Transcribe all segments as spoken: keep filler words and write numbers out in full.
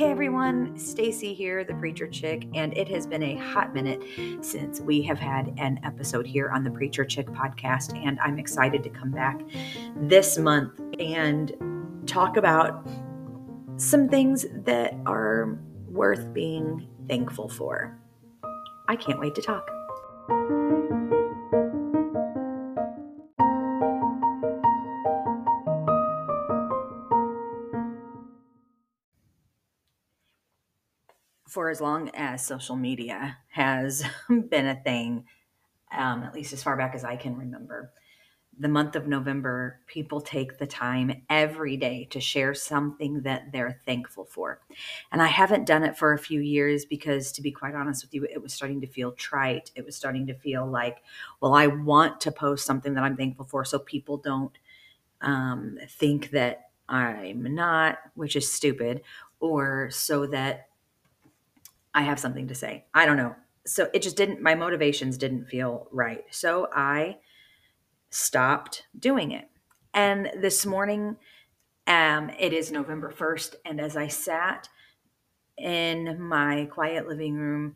Hey everyone, Stacy here, the Preacher Chick, and it has been a hot minute since we have had an episode here on the Preacher Chick podcast, and I'm excited to come back this month and talk about some things that are worth being thankful for. I can't wait to talk. For as long as social media has been a thing, um, at least as far back as I can remember, the month of November, people take the time every day to share something that they're thankful for. And I haven't done it for a few years because, to be quite honest with you, it was starting to feel trite. It was starting to feel like, well, I want to post something that I'm thankful for so people don't um, think that I'm not, which is stupid, or so that I have something to say. I don't know. So it just didn't, my motivations didn't feel right. So I stopped doing it. And this morning, um, it is November first. And as I sat in my quiet living room,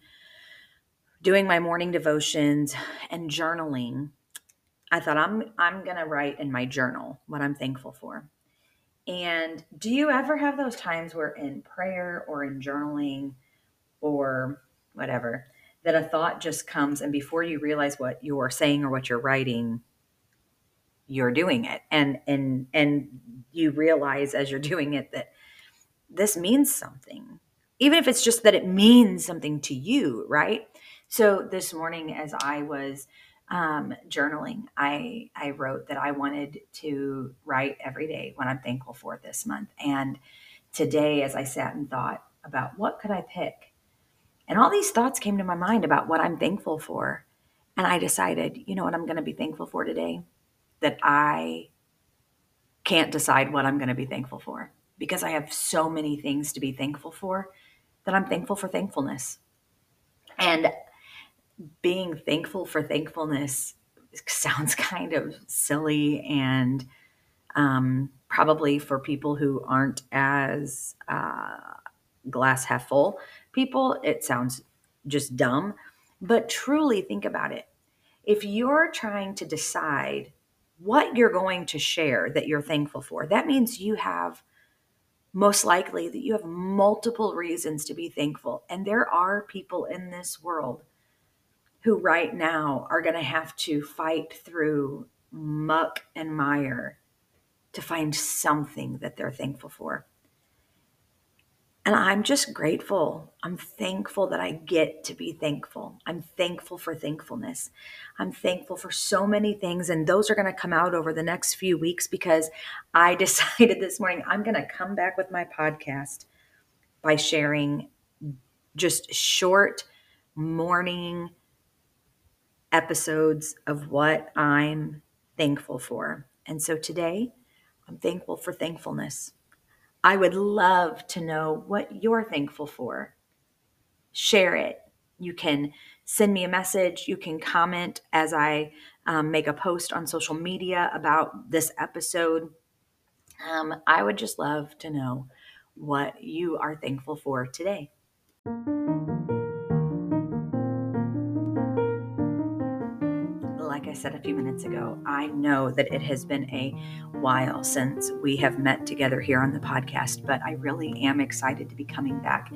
doing my morning devotions and journaling, I thought I'm, I'm going to write in my journal what I'm thankful for. And do you ever have those times where in prayer or in journaling or whatever, that a thought just comes, and before you realize what you're saying or what you're writing, you're doing it. And and and you realize as you're doing it that this means something, even if it's just that it means something to you, right? So this morning as I was um, journaling, I, I wrote that I wanted to write every day what I'm thankful for this month. And today as I sat and thought about what could I pick, and all these thoughts came to my mind about what I'm thankful for. And I decided, you know what I'm going to be thankful for today? That I can't decide what I'm going to be thankful for because I have so many things to be thankful for that I'm thankful for thankfulness. And being thankful for thankfulness sounds kind of silly and um, probably for people who aren't as uh, glass half full people, it sounds just dumb, but truly think about it. If you're trying to decide what you're going to share that you're thankful for, that means you have most likely that you have multiple reasons to be thankful. And there are people in this world who right now are going to have to fight through muck and mire to find something that they're thankful for. And I'm just grateful. I'm thankful that I get to be thankful. I'm thankful for thankfulness. I'm thankful for so many things. And those are going to come out over the next few weeks because I decided this morning, I'm going to come back with my podcast by sharing just short morning episodes of what I'm thankful for. And so today I'm thankful for thankfulness. I would love to know what you're thankful for. Share it. You can send me a message. You can comment as I um, make a post on social media about this episode. Um, I would just love to know what you are thankful for today. Like I said a few minutes ago, I know that it has been a while since we have met together here on the podcast, but I really am excited to be coming back.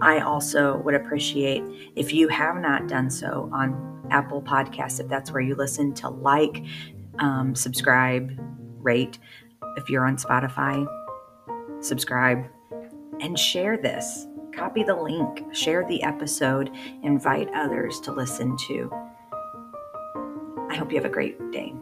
I also would appreciate if you have not done so on Apple Podcasts, if that's where you listen, to like, um, subscribe, rate. If you're on Spotify, subscribe and share this. Copy the link, share the episode, invite others to listen to. I hope you have a great day.